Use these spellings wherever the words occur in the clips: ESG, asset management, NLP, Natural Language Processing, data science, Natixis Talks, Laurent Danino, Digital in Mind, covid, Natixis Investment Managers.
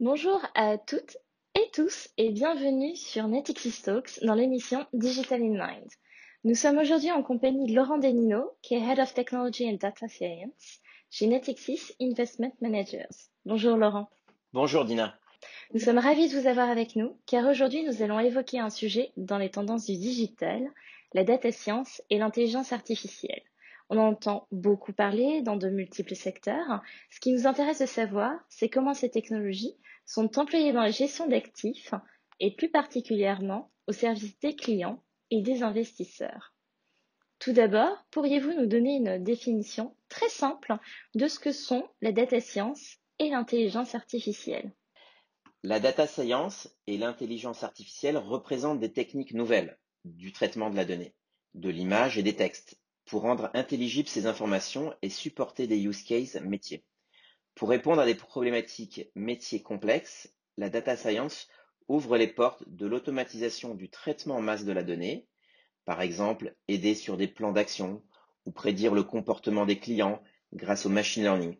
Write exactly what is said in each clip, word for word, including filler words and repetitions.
Bonjour à toutes et tous et bienvenue sur Natixis Talks dans l'émission Digital in Mind. Nous sommes aujourd'hui en compagnie de Laurent Danino, qui est Head of Technology and Data Science chez Natixis Investment Managers. Bonjour Laurent. Bonjour Dina. Nous sommes ravis de vous avoir avec nous, car aujourd'hui nous allons évoquer un sujet dans les tendances du digital, la data science et l'intelligence artificielle. On en entend beaucoup parler dans de multiples secteurs. Ce qui nous intéresse de savoir, c'est comment ces technologies sont employées dans la gestion d'actifs et plus particulièrement au service des clients et des investisseurs. Tout d'abord, pourriez-vous nous donner une définition très simple de ce que sont la data science et l'intelligence artificielle ? La data science et l'intelligence artificielle représentent des techniques nouvelles du traitement de la donnée, de l'image et des textes pour rendre intelligibles ces informations et supporter des use cases métiers. Pour répondre à des problématiques métiers complexes, la data science ouvre les portes de l'automatisation du traitement en masse de la donnée, par exemple aider sur des plans d'action ou prédire le comportement des clients grâce au machine learning.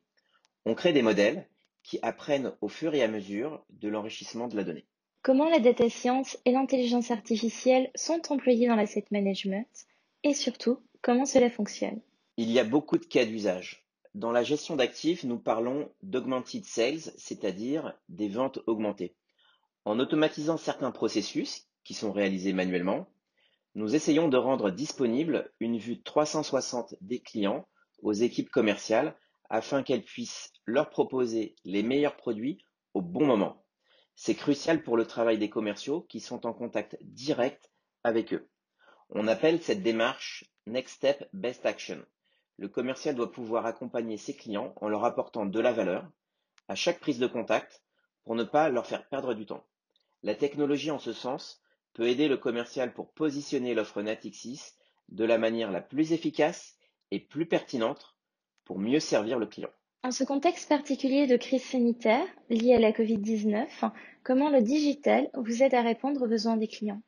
On crée des modèles qui apprennent au fur et à mesure de l'enrichissement de la donnée. Comment la data science et l'intelligence artificielle sont employées dans l'asset management et surtout, comment cela fonctionne? Il y a beaucoup de cas d'usage. Dans la gestion d'actifs, nous parlons d'augmented sales, c'est-à-dire des ventes augmentées. En automatisant certains processus qui sont réalisés manuellement, nous essayons de rendre disponible une vue trois cent soixante des clients aux équipes commerciales afin qu'elles puissent leur proposer les meilleurs produits au bon moment. C'est crucial pour le travail des commerciaux qui sont en contact direct avec eux. On appelle cette démarche « Next Step Best Action ». Le commercial doit pouvoir accompagner ses clients en leur apportant de la valeur à chaque prise de contact pour ne pas leur faire perdre du temps. La technologie en ce sens peut aider le commercial pour positionner l'offre Natixis de la manière la plus efficace et plus pertinente pour mieux servir le client. En ce contexte particulier de crise sanitaire liée à la covid dix-neuf, comment le digital vous aide à répondre aux besoins des clients ?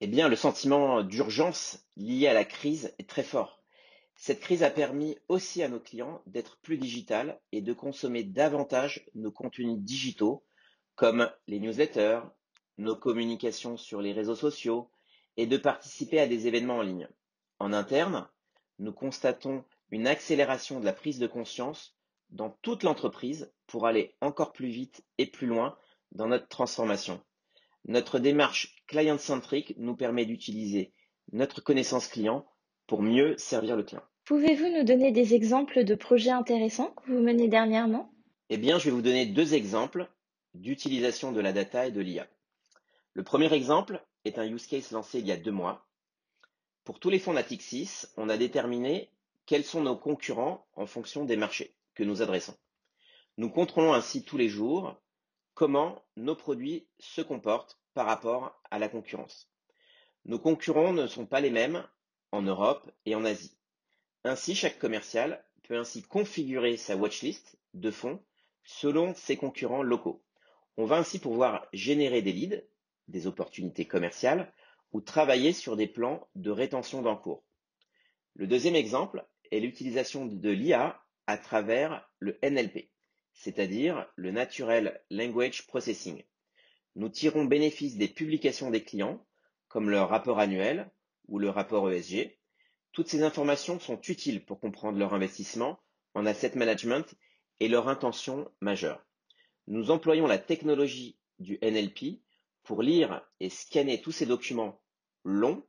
Eh bien, le sentiment d'urgence lié à la crise est très fort. Cette crise a permis aussi à nos clients d'être plus digitales et de consommer davantage nos contenus digitaux comme les newsletters, nos communications sur les réseaux sociaux et de participer à des événements en ligne. En interne, nous constatons une accélération de la prise de conscience dans toute l'entreprise pour aller encore plus vite et plus loin dans notre transformation. Notre démarche client-centrique nous permet d'utiliser notre connaissance client pour mieux servir le client. Pouvez-vous nous donner des exemples de projets intéressants que vous menez dernièrement ? Eh bien, je vais vous donner deux exemples d'utilisation de la data et de l'I A. Le premier exemple est un use case lancé il y a deux mois. Pour tous les fonds Natixis, on a déterminé quels sont nos concurrents en fonction des marchés que nous adressons. Nous contrôlons ainsi tous les jours comment nos produits se comportent par rapport à la concurrence. Nos concurrents ne sont pas les mêmes en Europe et en Asie. Ainsi, chaque commercial peut ainsi configurer sa watchlist de fonds selon ses concurrents locaux. On va ainsi pouvoir générer des leads, des opportunités commerciales ou travailler sur des plans de rétention d'encours. Le deuxième exemple est l'utilisation de l'I A à travers le N L P. C'est-à-dire le Natural Language Processing. Nous tirons bénéfice des publications des clients, comme leur rapport annuel ou le rapport E S G. Toutes ces informations sont utiles pour comprendre leur investissement en asset management et leur intention majeure. Nous employons la technologie du N L P pour lire et scanner tous ces documents longs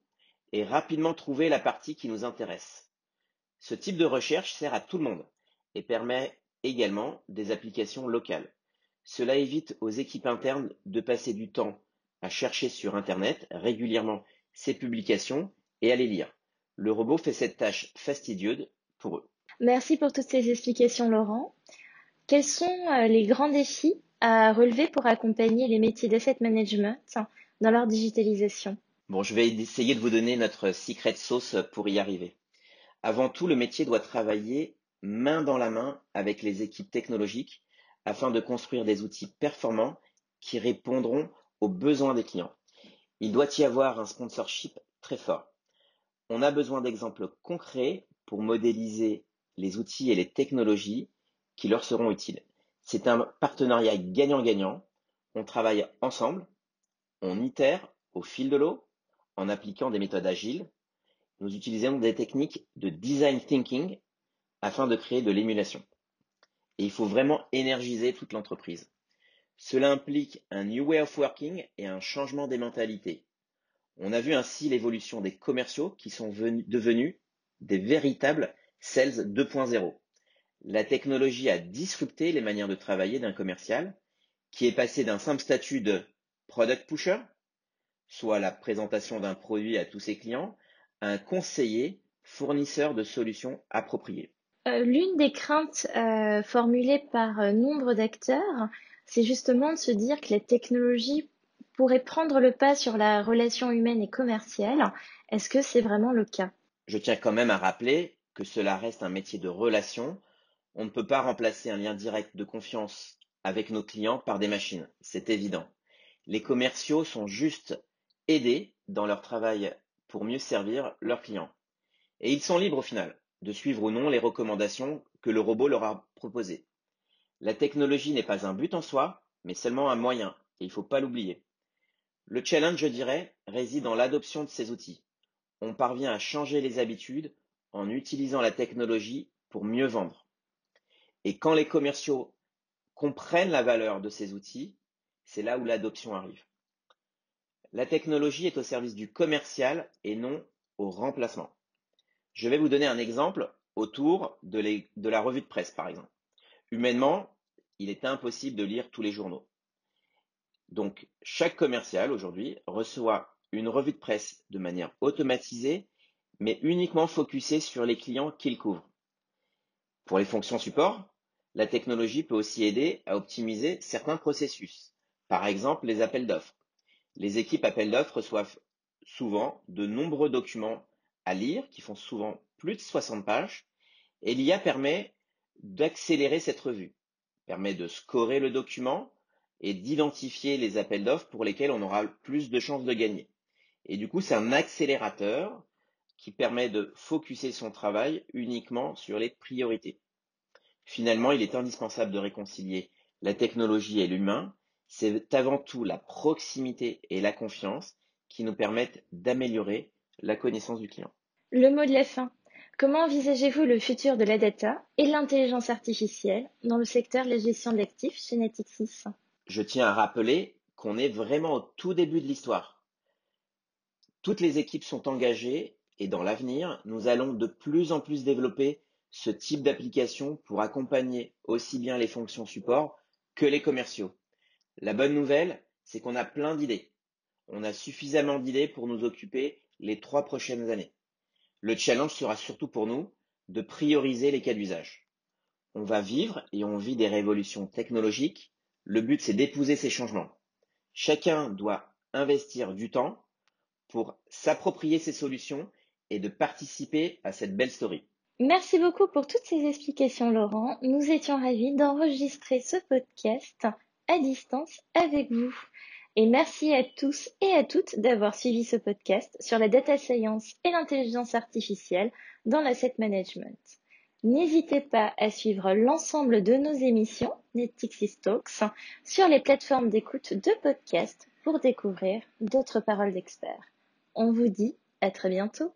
et rapidement trouver la partie qui nous intéresse. Ce type de recherche sert à tout le monde et permet également des applications locales. Cela évite aux équipes internes de passer du temps à chercher sur Internet régulièrement ces publications et à les lire. Le robot fait cette tâche fastidieuse pour eux. Merci pour toutes ces explications, Laurent. Quels sont les grands défis à relever pour accompagner les métiers d'asset management dans leur digitalisation ? Bon, je vais essayer de vous donner notre secret sauce pour y arriver. Avant tout, le métier doit travailler main dans la main avec les équipes technologiques afin de construire des outils performants qui répondront aux besoins des clients. Il doit y avoir un sponsorship très fort. On a besoin d'exemples concrets pour modéliser les outils et les technologies qui leur seront utiles. C'est un partenariat gagnant-gagnant. On travaille ensemble, on itère au fil de l'eau en appliquant des méthodes agiles. Nous utilisons des techniques de design thinking afin de créer de l'émulation. Et il faut vraiment énergiser toute l'entreprise. Cela implique un new way of working et un changement des mentalités. On a vu ainsi l'évolution des commerciaux qui sont venus, devenus des véritables sales deux point zéro. La technologie a disrupté les manières de travailler d'un commercial qui est passé d'un simple statut de product pusher, soit la présentation d'un produit à tous ses clients, à un conseiller fournisseur de solutions appropriées. Euh, l'une des craintes euh, formulées par euh, nombre d'acteurs, c'est justement de se dire que les technologies pourraient prendre le pas sur la relation humaine et commerciale. Est-ce que c'est vraiment le cas? Je tiens quand même à rappeler que cela reste un métier de relation. On ne peut pas remplacer un lien direct de confiance avec nos clients par des machines, c'est évident. Les commerciaux sont juste aidés dans leur travail pour mieux servir leurs clients. Et ils sont libres au final de suivre ou non les recommandations que le robot leur a proposées. La technologie n'est pas un but en soi, mais seulement un moyen, et il ne faut pas l'oublier. Le challenge, je dirais, réside dans l'adoption de ces outils. On parvient à changer les habitudes en utilisant la technologie pour mieux vendre. Et quand les commerciaux comprennent la valeur de ces outils, c'est là où l'adoption arrive. La technologie est au service du commercial et non au remplacement. Je vais vous donner un exemple autour de, les, de la revue de presse, par exemple. Humainement, il est impossible de lire tous les journaux. Donc, chaque commercial aujourd'hui reçoit une revue de presse de manière automatisée, mais uniquement focusée sur les clients qu'il couvre. Pour les fonctions support, la technologie peut aussi aider à optimiser certains processus. Par exemple, les appels d'offres. Les équipes appels d'offres reçoivent souvent de nombreux documents à lire, qui font souvent plus de soixante pages, et l'I A permet d'accélérer cette revue, permet de scorer le document et d'identifier les appels d'offres pour lesquels on aura plus de chances de gagner. Et du coup, c'est un accélérateur qui permet de focuser son travail uniquement sur les priorités. Finalement, il est indispensable de réconcilier la technologie et l'humain. C'est avant tout la proximité et la confiance qui nous permettent d'améliorer la connaissance du client. Le mot de la fin. Comment envisagez-vous le futur de la data et de l'intelligence artificielle dans le secteur de la gestion de l'actif chez Natixis? Je tiens à rappeler qu'on est vraiment au tout début de l'histoire. Toutes les équipes sont engagées et dans l'avenir, nous allons de plus en plus développer ce type d'application pour accompagner aussi bien les fonctions support que les commerciaux. La bonne nouvelle, c'est qu'on a plein d'idées. On a suffisamment d'idées pour nous occuper les trois prochaines années. Le challenge sera surtout pour nous de prioriser les cas d'usage. On va vivre et on vit des révolutions technologiques. Le but, c'est d'épouser ces changements. Chacun doit investir du temps pour s'approprier ces solutions et de participer à cette belle story. Merci beaucoup pour toutes ces explications, Laurent. Nous étions ravis d'enregistrer ce podcast à distance avec vous. Et merci à tous et à toutes d'avoir suivi ce podcast sur la data science et l'intelligence artificielle dans l'asset management. N'hésitez pas à suivre l'ensemble de nos émissions Natixis Talks sur les plateformes d'écoute de podcasts pour découvrir d'autres paroles d'experts. On vous dit à très bientôt.